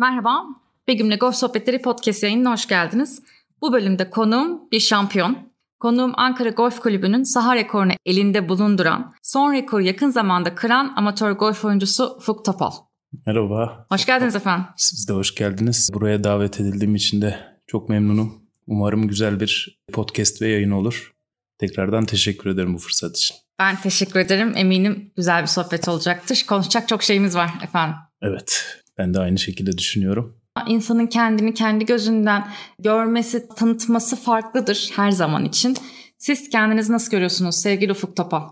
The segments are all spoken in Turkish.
Merhaba, Begüm'le Golf Sohbetleri Podcast yayınına hoş geldiniz. Bu bölümde konuğum bir şampiyon. Konuğum Ankara Golf Kulübü'nün saha rekorunu elinde bulunduran, son rekoru yakın zamanda kıran amatör golf oyuncusu Ufuk Topal. Merhaba. Hoş geldiniz efendim. Siz de hoş geldiniz. Buraya davet edildiğim için de çok memnunum. Umarım güzel bir podcast ve yayın olur. Tekrardan teşekkür ederim bu fırsat için. Ben teşekkür ederim. Eminim güzel bir sohbet olacaktır. Konuşacak çok şeyimiz var efendim. Evet, ben de aynı şekilde düşünüyorum. İnsanın kendini kendi gözünden görmesi, tanıtması farklıdır her zaman için. Siz kendinizi nasıl görüyorsunuz sevgili Ufuk Topal?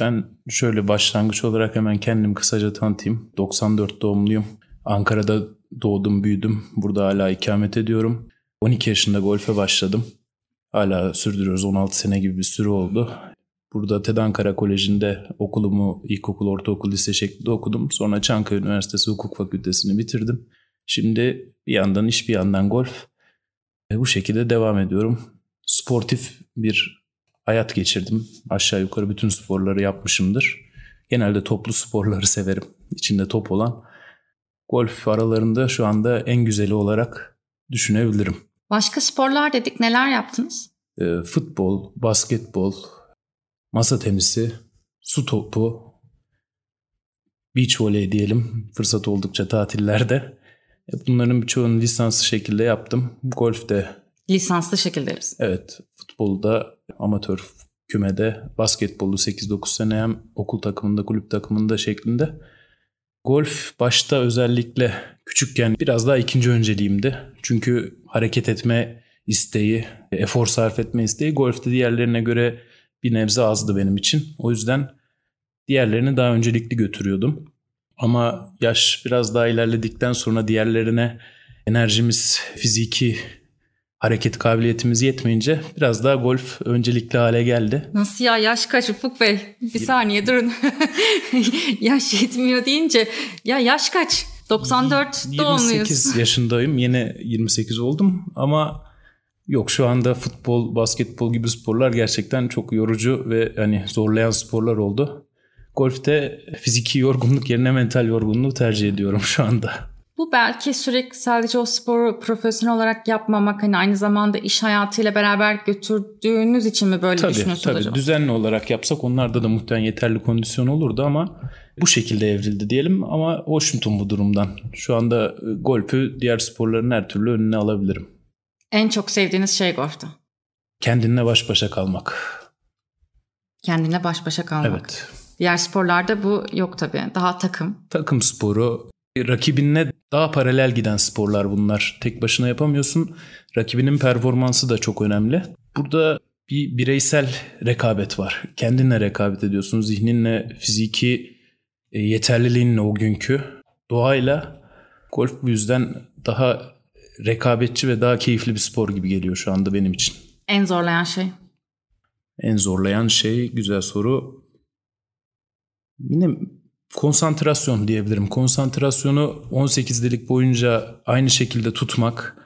Ben şöyle başlangıç olarak hemen kendimi kısaca tanıtayım. 94 doğumluyum. Ankara'da doğdum, büyüdüm. Burada hala ikamet ediyorum. 12 yaşında golfe başladım. Hala sürdürüyoruz. 16 sene gibi bir süre oldu. Burada TED Ankara Koleji'nde okulumu ilkokul, ortaokul, lise şeklinde okudum. Sonra Çankaya Üniversitesi Hukuk Fakültesini bitirdim. Şimdi bir yandan iş, bir yandan golf. Bu şekilde devam ediyorum. Sportif bir hayat geçirdim. Aşağı yukarı bütün sporları yapmışımdır. Genelde toplu sporları severim. İçinde top olan. Golf aralarında şu anda en güzeli olarak düşünebilirim. Başka sporlar dedik, neler yaptınız? Futbol, basketbol, masa tenisi, su topu, beach voley diyelim. Fırsat oldukça tatillerde. Bunların birçoğunu lisanslı şekilde yaptım. Golf'te. Lisanslı şekilde. Evet. Futbolda, amatör kümede, basketbolu 8-9 sene hem okul takımında, kulüp takımında şeklinde. Golf başta özellikle küçükken biraz daha ikinci önceliğimdi. Çünkü hareket etme isteği, efor sarf etme isteği golf'te diğerlerine göre bir nebze azdı benim için. O yüzden diğerlerini daha öncelikli götürüyordum. Ama yaş biraz daha ilerledikten sonra diğerlerine enerjimiz, fiziki hareket kabiliyetimiz yetmeyince biraz daha golf öncelikli hale geldi. Nasıl ya, yaş kaç Ufuk Bey? Bir saniye durun. Yaş yetmiyor deyince ya yaş kaç? 94 doğumluyuz. 28 yaşındayım. Yeni 28 oldum ama yok, şu anda futbol, basketbol gibi sporlar gerçekten çok yorucu ve hani zorlayan sporlar oldu. Golf'te fiziki yorgunluk yerine mental yorgunluğu tercih ediyorum şu anda. Bu belki sürekli sadece o sporu profesyonel olarak yapmamak, hani aynı zamanda iş hayatıyla beraber götürdüğünüz için mi böyle düşünüyorsunuz acaba? Tabii düzenli olarak yapsak onlarda da muhtemelen yeterli kondisyon olurdu ama bu şekilde evrildi diyelim, ama hoşnutum bu durumdan. Şu anda golfü diğer sporların her türlü önüne alabilirim. En çok sevdiğiniz şey golf'te? Kendinle baş başa kalmak. Kendinle baş başa kalmak. Evet. Diğer sporlarda bu yok tabii. Daha takım. Takım sporu. Rakibinle daha paralel giden sporlar bunlar. Tek başına yapamıyorsun. Rakibinin performansı da çok önemli. Burada bir bireysel rekabet var. Kendinle rekabet ediyorsun. Zihninle, fiziki yeterliliğinle o günkü. Doğayla. Golf bu yüzden daha rekabetçi ve daha keyifli bir spor gibi geliyor şu anda benim için. En zorlayan şey? En zorlayan şey, güzel soru. Yine konsantrasyon diyebilirim. Konsantrasyonu 18 delik boyunca aynı şekilde tutmak,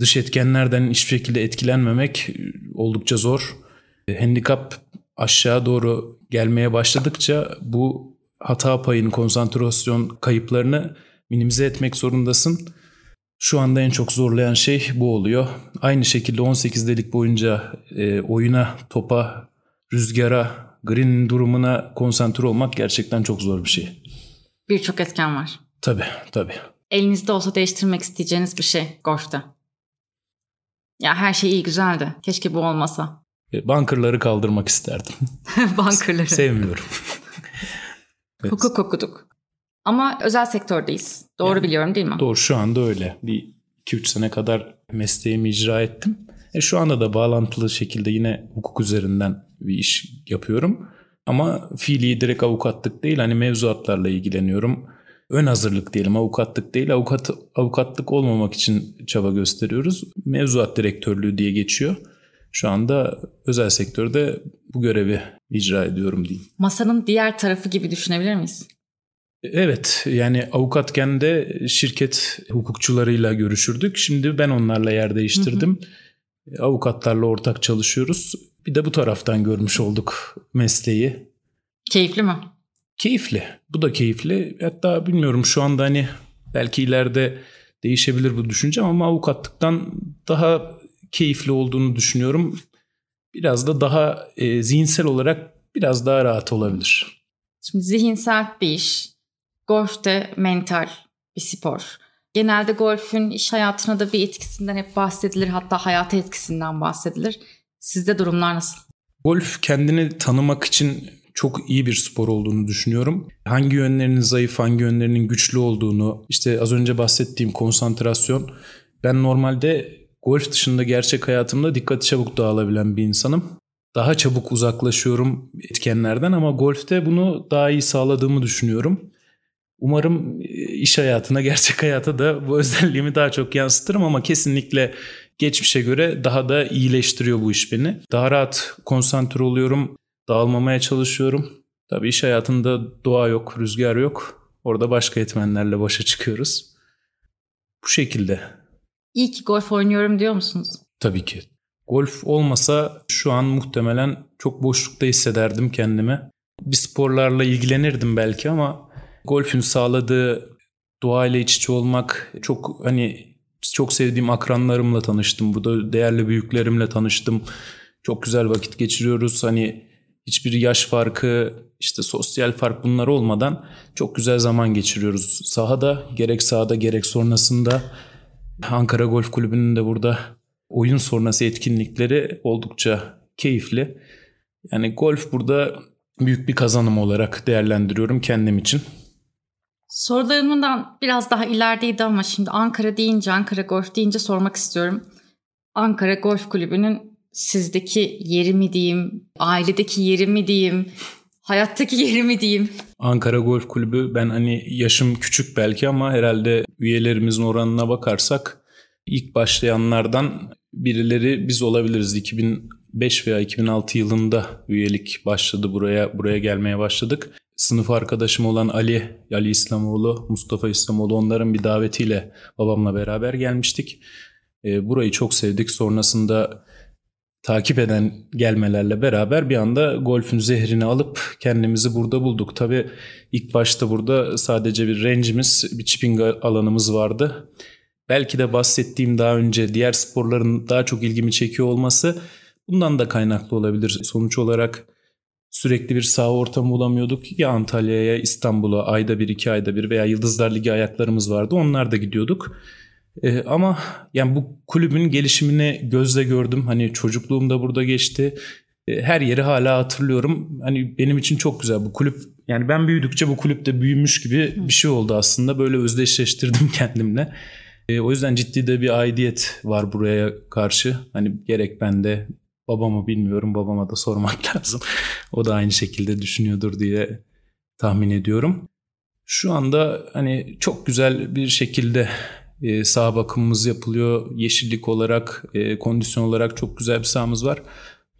dış etkenlerden hiçbir şekilde etkilenmemek oldukça zor. Handikap aşağı doğru gelmeye başladıkça bu hata payını, konsantrasyon kayıplarını minimize etmek zorundasın. Şu anda en çok zorlayan şey bu oluyor. Aynı şekilde 18 delik boyunca oyuna, topa, rüzgara, green durumuna konsantre olmak gerçekten çok zor bir şey. Birçok etken var. Tabii. Elinizde olsa değiştirmek isteyeceğiniz bir şey golf'te. Ya her şey iyi güzeldi. Keşke bu olmasa. Bunkerları kaldırmak isterdim. Bunkerları. Sevmiyorum. Evet. Hukuk okuduk. Ama özel sektördeyiz. Doğru yani, biliyorum değil mi? Doğru, şu anda öyle. Bir 2-3 sene kadar mesleğimi icra ettim. Şu anda da bağlantılı şekilde yine hukuk üzerinden bir iş yapıyorum. Ama fiili direkt avukatlık değil, hani mevzuatlarla ilgileniyorum. Ön hazırlık diyelim, avukatlık değil. Avukatlık olmamak için çaba gösteriyoruz. Mevzuat direktörlüğü diye geçiyor. Şu anda özel sektörde bu görevi icra ediyorum diyeyim. Masanın diğer tarafı gibi düşünebilir miyiz? Evet, yani avukatken de şirket hukukçularıyla görüşürdük. Şimdi ben onlarla yer değiştirdim. Hı hı. Avukatlarla ortak çalışıyoruz. Bir de bu taraftan görmüş olduk mesleği. Keyifli mi? Keyifli. Bu da keyifli. Hatta bilmiyorum, şu anda hani belki ileride değişebilir bu düşüncem ama avukatlıktan daha keyifli olduğunu düşünüyorum. Biraz da daha zihinsel olarak biraz daha rahat olabilir. Şimdi zihinsel bir iş, golf de mental bir spor. Genelde golfün iş hayatına da bir etkisinden hep bahsedilir, hatta hayata etkisinden bahsedilir. Sizde durumlar nasıl? Golf kendini tanımak için çok iyi bir spor olduğunu düşünüyorum. Hangi yönlerinin zayıf, hangi yönlerinin güçlü olduğunu, işte az önce bahsettiğim konsantrasyon. Ben normalde golf dışında gerçek hayatımda dikkati çabuk dağılabilen bir insanım. Daha çabuk uzaklaşıyorum etkenlerden ama golfte bunu daha iyi sağladığımı düşünüyorum. Umarım iş hayatına, gerçek hayata da bu özelliğimi daha çok yansıtırım ama kesinlikle geçmişe göre daha da iyileştiriyor bu iş beni. Daha rahat konsantre oluyorum, dağılmamaya çalışıyorum. Tabii iş hayatında doğa yok, rüzgar yok. Orada başka etmenlerle başa çıkıyoruz. Bu şekilde. İyi ki golf oynuyorum diyor musunuz? Tabii ki. Golf olmasa şu an muhtemelen çok boşlukta hissederdim kendimi. Bir sporlarla ilgilenirdim belki ama golfün sağladığı doğayla iç içe olmak, çok sevdiğim akranlarımla tanıştım. Burada değerli büyüklerimle tanıştım. Çok güzel vakit geçiriyoruz. Hiçbir yaş farkı, sosyal fark bunlar olmadan çok güzel zaman geçiriyoruz. Sahada gerek sonrasında. Ankara Golf Kulübü'nün de burada oyun sonrası etkinlikleri oldukça keyifli. Golf burada büyük bir kazanım olarak değerlendiriyorum kendim için. Sorularımdan biraz daha ilerideydi ama şimdi Ankara Golf deyince sormak istiyorum. Ankara Golf Kulübü'nün sizdeki yeri mi diyeyim, ailedeki yeri mi diyeyim, hayattaki yeri mi diyeyim? Ankara Golf Kulübü ben yaşım küçük belki ama herhalde üyelerimizin oranına bakarsak ilk başlayanlardan birileri biz olabiliriz. 2005 veya 2006 yılında üyelik başladı buraya gelmeye başladık. Sınıf arkadaşım olan Ali İslamoğlu, Mustafa İslamoğlu onların bir davetiyle babamla beraber gelmiştik. Burayı çok sevdik. Sonrasında takip eden gelmelerle beraber bir anda golfün zehrini alıp kendimizi burada bulduk. Tabii ilk başta burada sadece bir range'imiz, bir chipping alanımız vardı. Belki de bahsettiğim daha önce diğer sporların daha çok ilgimi çekiyor olması bundan da kaynaklı olabilir. Sonuç olarak sürekli bir saha ortamı bulamıyorduk. Ya Antalya'ya, İstanbul'a ayda bir, 2 ayda bir veya Yıldızlar Ligi ayaklarımız vardı. Onlar da gidiyorduk. Ama bu kulübün gelişimini gözle gördüm. Çocukluğum da burada geçti. Her yeri hala hatırlıyorum. Benim için çok güzel bu kulüp. Ben büyüdükçe bu kulüp de büyümüş gibi bir şey oldu aslında. Böyle özdeşleştirdim kendimle. O yüzden ciddi de bir aidiyet var buraya karşı. Gerek bende, babamı bilmiyorum. Babama da sormak lazım. O da aynı şekilde düşünüyordur diye tahmin ediyorum. Şu anda çok güzel bir şekilde saha bakımımız yapılıyor. Yeşillik olarak, kondisyon olarak çok güzel bir sahamız var.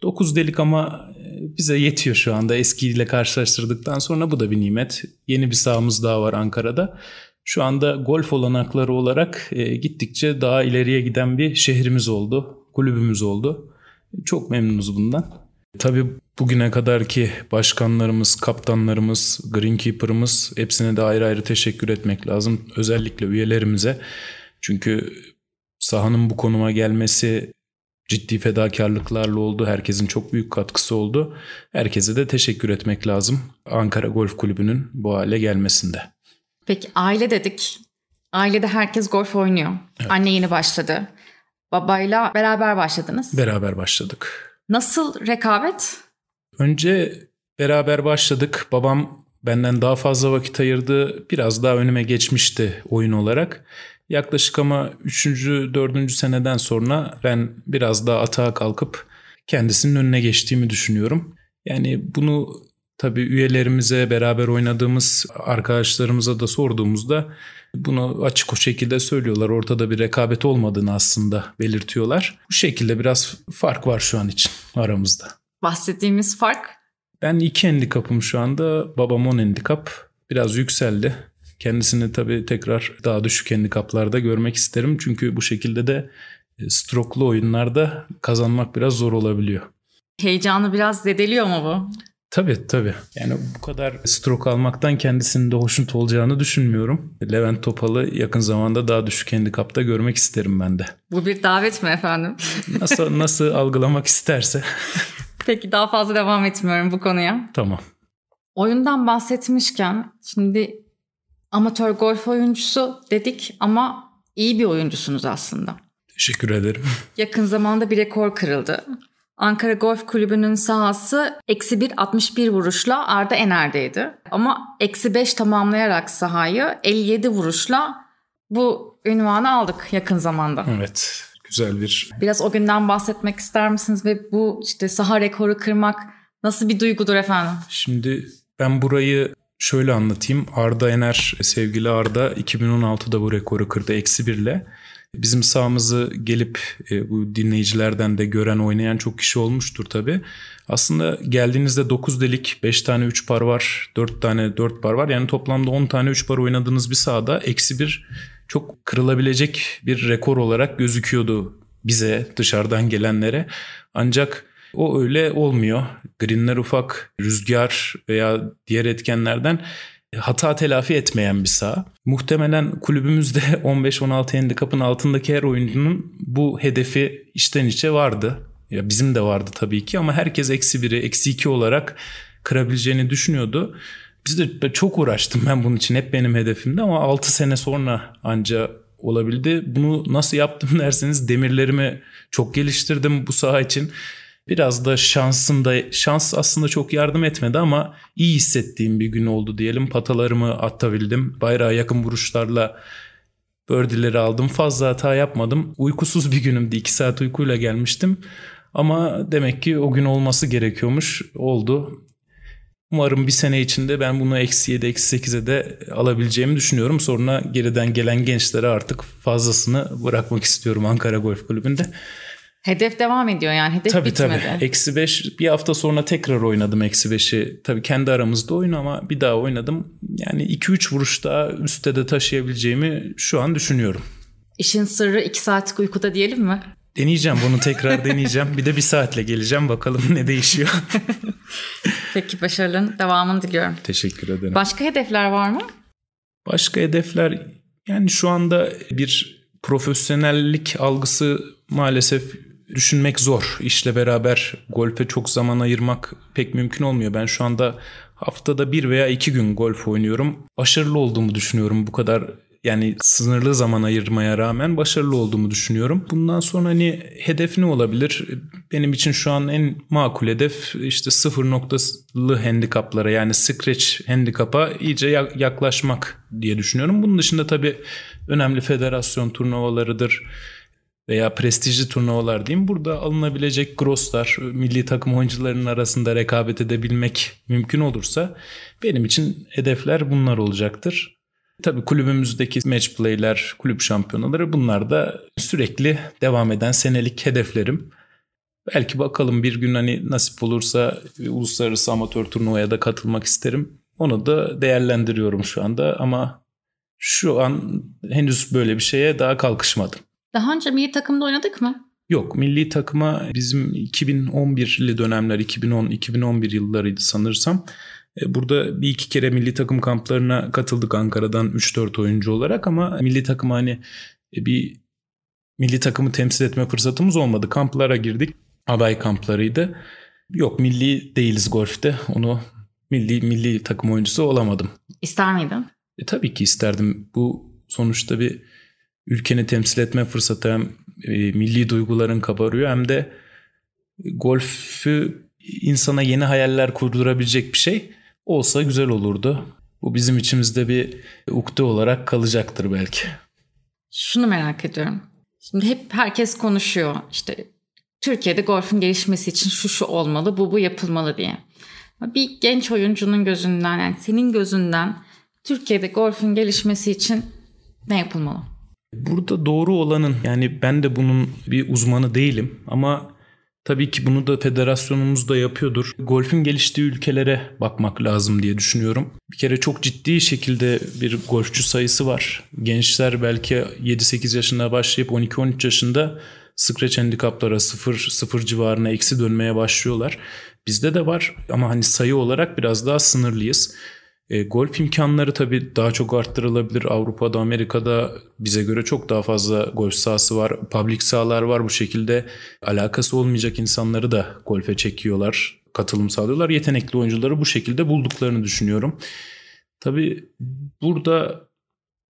9 delik ama bize yetiyor şu anda. Eskiyle karşılaştırdıktan sonra bu da bir nimet. Yeni bir sahamız daha var Ankara'da. Şu anda golf olanakları olarak gittikçe daha ileriye giden bir şehrimiz oldu. Kulübümüz oldu. Çok memnunuz bundan. Tabii bugüne kadarki başkanlarımız, kaptanlarımız, greenkeeper'ımız hepsine de ayrı ayrı teşekkür etmek lazım. Özellikle üyelerimize. Çünkü sahanın bu konuma gelmesi ciddi fedakarlıklarla oldu. Herkesin çok büyük katkısı oldu. Herkese de teşekkür etmek lazım Ankara Golf Kulübü'nün bu hale gelmesinde. Peki aile dedik. Ailede herkes golf oynuyor. Evet. Anne yeni başladı. Babayla beraber başladınız. Beraber başladık. Nasıl rekabet? Önce beraber başladık. Babam benden daha fazla vakit ayırdı. Biraz daha önüme geçmişti oyun olarak. Yaklaşık ama 3. 4. seneden sonra ben biraz daha atağa kalkıp kendisinin önüne geçtiğimi düşünüyorum. Bunu tabii üyelerimize, beraber oynadığımız arkadaşlarımıza da sorduğumuzda bunu açık o şekilde söylüyorlar. Ortada bir rekabet olmadığını aslında belirtiyorlar. Bu şekilde biraz fark var şu an için aramızda. Bahsettiğimiz fark? Ben 2 handikapım şu anda. Babam 10 handikap. Biraz yükseldi. Kendisini tabii tekrar daha düşük handikaplarda görmek isterim. Çünkü bu şekilde de stroklu oyunlarda kazanmak biraz zor olabiliyor. Heyecanı biraz zedeliyor mu bu? Tabii. Yani bu kadar stroke almaktan kendisinin de hoşnut olacağını düşünmüyorum. Levent Topal'ı yakın zamanda daha düşük handikapta görmek isterim ben de. Bu bir davet mi efendim? Nasıl algılamak isterse. Peki, daha fazla devam etmiyorum bu konuya. Tamam. Oyundan bahsetmişken şimdi amatör golf oyuncusu dedik ama iyi bir oyuncusunuz aslında. Teşekkür ederim. Yakın zamanda bir rekor kırıldı. Ankara Golf Kulübü'nün sahası -1.61 vuruşla Arda Ener'deydi. Ama -5 tamamlayarak sahayı 57 vuruşla bu ünvanı aldık yakın zamanda. Evet, güzel bir... Biraz o günden bahsetmek ister misiniz ve bu işte saha rekoru kırmak nasıl bir duygudur efendim? Şimdi ben burayı şöyle anlatayım. Arda Ener, sevgili Arda, 2016'da bu rekoru kırdı -1'le. Bizim sahamızı gelip bu dinleyicilerden de gören, oynayan çok kişi olmuştur tabii. Aslında geldiğinizde 9 delik, 5 tane 3 par var, 4 tane 4 par var. Yani toplamda 10 tane 3 par oynadığınız bir sahada -1 çok kırılabilecek bir rekor olarak gözüküyordu bize, dışarıdan gelenlere. Ancak o öyle olmuyor. Greenler ufak, rüzgar veya diğer etkenlerden hata telafi etmeyen bir saha. Muhtemelen kulübümüzde 15-16 handikapın altındaki her oyuncunun bu hedefi içten içe vardı. Ya bizim de vardı tabii ki ama herkes -1'i, -2 olarak kırabileceğini düşünüyordu. Biz de çok uğraştım ben bunun için. Hep benim hedefimdi ama 6 sene sonra anca olabildi. Bunu nasıl yaptım derseniz demirlerimi çok geliştirdim bu saha için. Biraz da şans aslında çok yardım etmedi ama iyi hissettiğim bir gün oldu diyelim. Patalarımı atabildim. Bayrağa yakın vuruşlarla birdie'leri aldım. Fazla hata yapmadım. Uykusuz bir günümdü. 2 saat uykuyla gelmiştim. Ama demek ki o gün olması gerekiyormuş. Oldu. Umarım bir sene içinde ben bunu -7, -8'e de alabileceğimi düşünüyorum. Sonra geriden gelen gençlere artık fazlasını bırakmak istiyorum Ankara Golf Kulübü'nde. Hedef devam ediyor yani, hedef tabii, bitmedi. Tabii. -5 bir hafta sonra tekrar oynadım -5'i. Tabii kendi aramızda oyun ama bir daha oynadım. Yani 2-3 vuruş daha üstte de taşıyabileceğimi şu an düşünüyorum. İşin sırrı 2 saatlik uykuda diyelim mi? Deneyeceğim bunu, tekrar deneyeceğim. Bir de 1 saatle geleceğim, bakalım ne değişiyor. Peki, başarıların devamını diliyorum. Teşekkür ederim. Başka hedefler var mı? Başka hedefler, yani şu anda bir profesyonellik algısı maalesef düşünmek zor. İşle beraber golfe çok zaman ayırmak pek mümkün olmuyor. Ben şu anda haftada 1 veya 2 gün golf oynuyorum. Başarılı olduğumu düşünüyorum bu kadar. Yani sınırlı zaman ayırmaya rağmen başarılı olduğumu düşünüyorum. Bundan sonra hani hedef ne olabilir? Benim için şu an en makul hedef işte 0.0'lı handikaplara, yani scratch handikapa iyice yaklaşmak diye düşünüyorum. Bunun dışında tabii önemli federasyon turnuvalarıdır veya prestijli turnuvalar diyeyim. Burada alınabilecek grosslar, milli takım oyuncularının arasında rekabet edebilmek mümkün olursa benim için hedefler bunlar olacaktır. Tabii kulübümüzdeki match play'ler, kulüp şampiyonaları, bunlar da sürekli devam eden senelik hedeflerim. Belki bakalım bir gün hani nasip olursa uluslararası amatör turnuvaya da katılmak isterim. Onu da değerlendiriyorum şu anda ama şu an henüz böyle bir şeye daha kalkışmadım. Daha önce milli takımda oynadık mı? Yok, milli takıma bizim 2011'li dönemler, 2010-2011 yıllarıydı sanırsam. Burada 1-2 kere milli takım kamplarına katıldık Ankara'dan 3-4 oyuncu olarak ama milli takım, hani bir milli takımı temsil etme fırsatımız olmadı. Kamplara girdik, aday kamplarıydı. Yok, milli değiliz golfte, onu milli takım oyuncusu olamadım. İster miydin? Tabii ki isterdim. Bu sonuçta bir ülkeni temsil etme fırsatı, hem milli duyguların kabarıyor hem de golfü insana yeni hayaller kurdurabilecek bir şey olsa güzel olurdu. Bu bizim içimizde bir ukde olarak kalacaktır belki. Şunu merak ediyorum. Şimdi hep herkes konuşuyor. İşte Türkiye'de golfün gelişmesi için şu olmalı, bu yapılmalı diye. Bir genç oyuncunun gözünden, yani senin gözünden Türkiye'de golfün gelişmesi için ne yapılmalı? Burada doğru olanın, yani ben de bunun bir uzmanı değilim ama tabii ki bunu da federasyonumuz da yapıyordur. Golfün geliştiği ülkelere bakmak lazım diye düşünüyorum. Bir kere çok ciddi şekilde bir golfçü sayısı var. Gençler belki 7-8 yaşında başlayıp 12-13 yaşında scratch handikaplara, 0-0 civarına eksi dönmeye başlıyorlar. Bizde de var ama hani sayı olarak biraz daha sınırlıyız. Golf imkanları tabii daha çok arttırılabilir. Avrupa'da, Amerika'da bize göre çok daha fazla golf sahası var. Public sahalar var. Bu şekilde alakası olmayacak insanları da golfe çekiyorlar, katılım sağlıyorlar. Yetenekli oyuncuları bu şekilde bulduklarını düşünüyorum. Tabii burada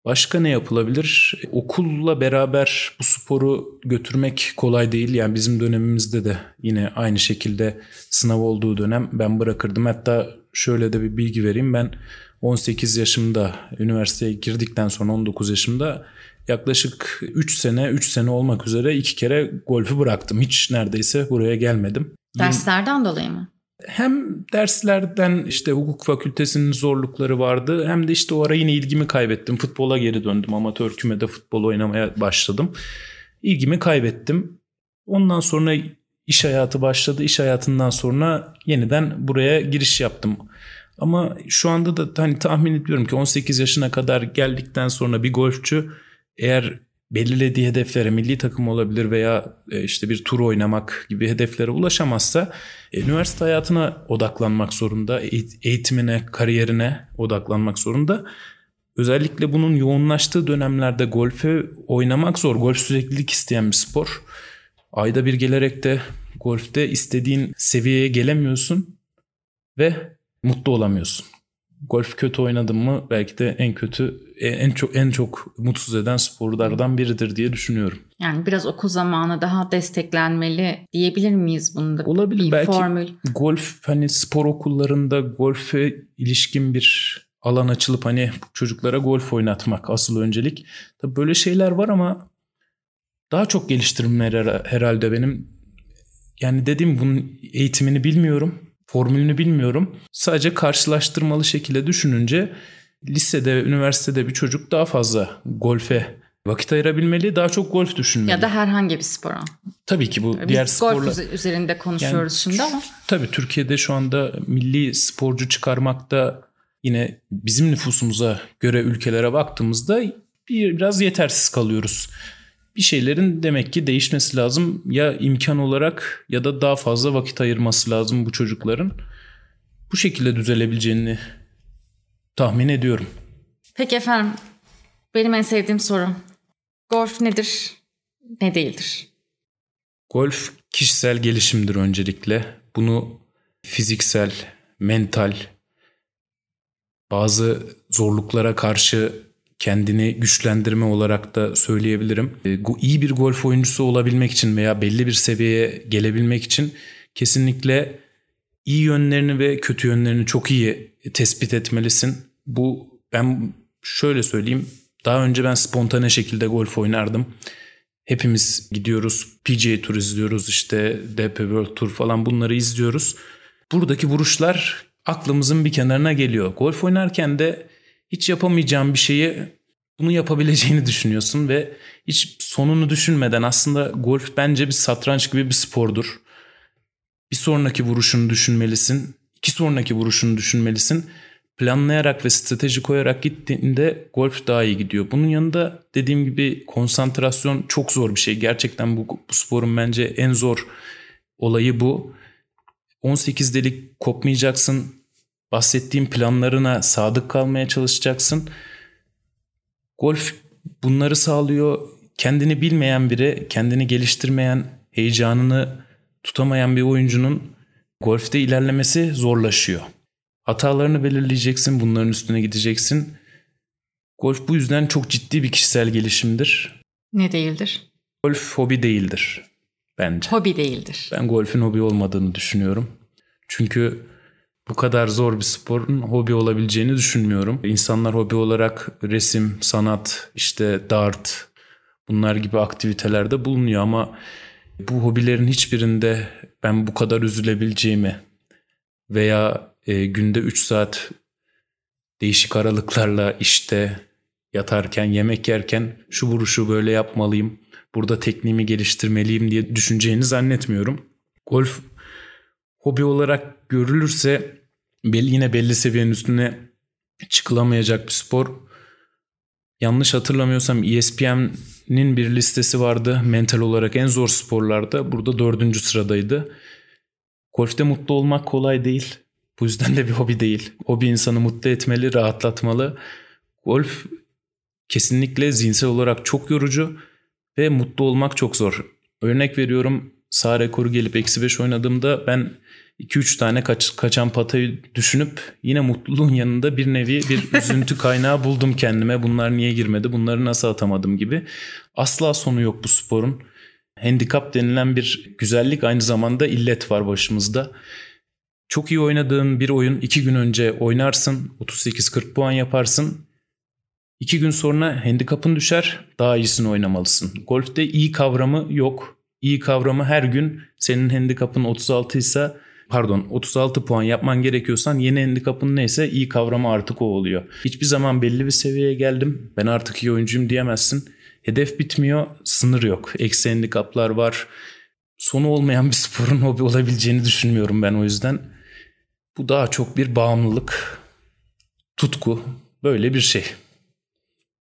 başka ne yapılabilir? Okulla beraber bu sporu götürmek kolay değil. Yani bizim dönemimizde de yine aynı şekilde sınav olduğu dönem ben bırakırdım. Hatta şöyle de bir bilgi vereyim. Ben 18 yaşımda üniversiteye girdikten sonra 19 yaşımda yaklaşık 3 sene olmak üzere 2 kere golfü bıraktım. Hiç neredeyse buraya gelmedim. Derslerden dolayı mı? Hem derslerden işte hukuk fakültesinin zorlukları vardı. Hem de işte o ara yine ilgimi kaybettim. Futbola geri döndüm. Amatör kümede futbol oynamaya başladım. İlgimi kaybettim. Ondan sonra iş hayatı başladı. İş hayatından sonra yeniden buraya giriş yaptım. Ama şu anda da hani tahmin ediyorum ki 18 yaşına kadar geldikten sonra bir golfçü eğer belirlediği hedeflere, milli takım olabilir veya işte bir tur oynamak gibi hedeflere ulaşamazsa üniversite hayatına odaklanmak zorunda, eğitimine, kariyerine odaklanmak zorunda. Özellikle bunun yoğunlaştığı dönemlerde golfe oynamak zor. Golf süreklilik isteyen bir spor. Ayda bir gelerek de golfte istediğin seviyeye gelemiyorsun ve mutlu olamıyorsun. Golf kötü oynadın mı belki de en çok mutsuz eden sporlardan biridir diye düşünüyorum. Yani biraz okul zamanı daha desteklenmeli diyebilir miyiz bunda? Olabilir. Bir belki formül. Golf hani spor okullarında golfe ilişkin bir alan açılıp hani çocuklara golf oynatmak asıl öncelik. Tabii böyle şeyler var ama daha çok geliştirmeler herhalde benim. Yani dediğim bunun eğitimini bilmiyorum. Formülünü bilmiyorum. Sadece karşılaştırmalı şekilde düşününce lisede, üniversitede bir çocuk daha fazla golfe vakit ayırabilmeli, daha çok golf düşünmeli. Ya da herhangi bir spora. Tabii ki bu biz diğer sporlar. Biz golf üzerinde konuşuyoruz yani, şimdi ama. Tabii Türkiye'de şu anda milli sporcu çıkarmakta yine bizim nüfusumuza göre ülkelere baktığımızda biraz yetersiz kalıyoruz. Bir şeylerin demek ki değişmesi lazım, ya imkan olarak ya da daha fazla vakit ayırması lazım bu çocukların. Bu şekilde düzelebileceğini tahmin ediyorum. Peki efendim, benim en sevdiğim soru. Golf nedir, ne değildir? Golf kişisel gelişimdir öncelikle. Bunu fiziksel, mental, bazı zorluklara karşı kendini güçlendirme olarak da söyleyebilirim. İyi bir golf oyuncusu olabilmek için veya belli bir seviyeye gelebilmek için kesinlikle iyi yönlerini ve kötü yönlerini çok iyi tespit etmelisin. Bu ben şöyle söyleyeyim. Daha önce ben spontane şekilde golf oynardım. Hepimiz gidiyoruz, PGA Tour izliyoruz, işte DP World Tour falan bunları izliyoruz. Buradaki vuruşlar aklımızın bir kenarına geliyor. Golf oynarken de hiç yapamayacağın bir şeyi bunu yapabileceğini düşünüyorsun ve hiç sonunu düşünmeden aslında golf bence bir satranç gibi bir spordur. Bir sonraki vuruşunu düşünmelisin, 2 sonraki vuruşunu düşünmelisin. Planlayarak ve strateji koyarak gittiğinde golf daha iyi gidiyor. Bunun yanında dediğim gibi konsantrasyon çok zor bir şey. Gerçekten bu sporun bence en zor olayı bu. 18 delik kopmayacaksın. Bahsettiğim planlarına sadık kalmaya çalışacaksın. Golf bunları sağlıyor. Kendini bilmeyen biri, kendini geliştirmeyen, heyecanını tutamayan bir oyuncunun golfte ilerlemesi zorlaşıyor. Hatalarını belirleyeceksin, bunların üstüne gideceksin. Golf bu yüzden çok ciddi bir kişisel gelişimdir. Ne değildir? Golf hobi değildir bence. Hobi değildir. Ben golfün hobi olmadığını düşünüyorum. Çünkü bu kadar zor bir sporun hobi olabileceğini düşünmüyorum. İnsanlar hobi olarak resim, sanat, işte dart bunlar gibi aktivitelerde bulunuyor ama bu hobilerin hiçbirinde ben bu kadar üzülebileceğimi veya günde 3 saat değişik aralıklarla işte yatarken, yemek yerken şu vuruşu böyle yapmalıyım, burada tekniğimi geliştirmeliyim diye düşüneceğini zannetmiyorum. Golf hobi olarak görülürse yine belli seviyenin üstüne çıkılamayacak bir spor. Yanlış hatırlamıyorsam ESPN'in bir listesi vardı. Mental olarak en zor sporlarda. Burada 4. sıradaydı. Golf'te mutlu olmak kolay değil. Bu yüzden de bir hobi değil. Hobi insanı mutlu etmeli, rahatlatmalı. Golf kesinlikle zihinsel olarak çok yorucu ve mutlu olmak çok zor. Örnek veriyorum, sağ rekoru gelip -5 oynadığımda ben 2-3 tane kaçan patayı düşünüp yine mutluluğun yanında bir nevi bir üzüntü kaynağı buldum kendime. Bunlar niye girmedi, bunları nasıl atamadım gibi. Asla sonu yok bu sporun. Handikap denilen bir güzellik, aynı zamanda illet var başımızda. Çok iyi oynadığın bir oyun 2 gün önce oynarsın, 38-40 puan yaparsın. 2 gün sonra handikapın düşer, daha iyisini oynamalısın. Golf'te iyi kavramı yok. İyi kavramı her gün senin handikapın 36 ise, pardon 36 puan yapman gerekiyorsan yeni handikapın neyse iyi kavramı artık o oluyor. Hiçbir zaman belli bir seviyeye geldim, ben artık iyi oyuncuyum diyemezsin. Hedef bitmiyor, sınır yok. Eksi handikaplar var. Sonu olmayan bir sporun hobi olabileceğini düşünmüyorum ben o yüzden. Bu daha çok bir bağımlılık, tutku, böyle bir şey.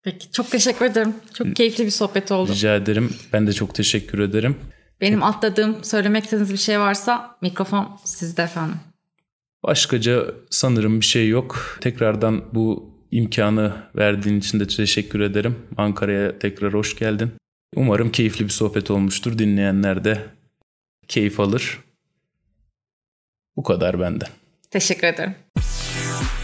Peki, çok teşekkür ederim. Çok keyifli bir sohbet oldu. Rica ederim. Ben de çok teşekkür ederim. Benim atladığım, söylemek istediğiniz bir şey varsa mikrofon sizde efendim. Başkaca sanırım bir şey yok. Tekrardan bu imkanı verdiğin için de teşekkür ederim. Ankara'ya tekrar hoş geldin. Umarım keyifli bir sohbet olmuştur. Dinleyenler de keyif alır. Bu kadar benden. Teşekkür ederim.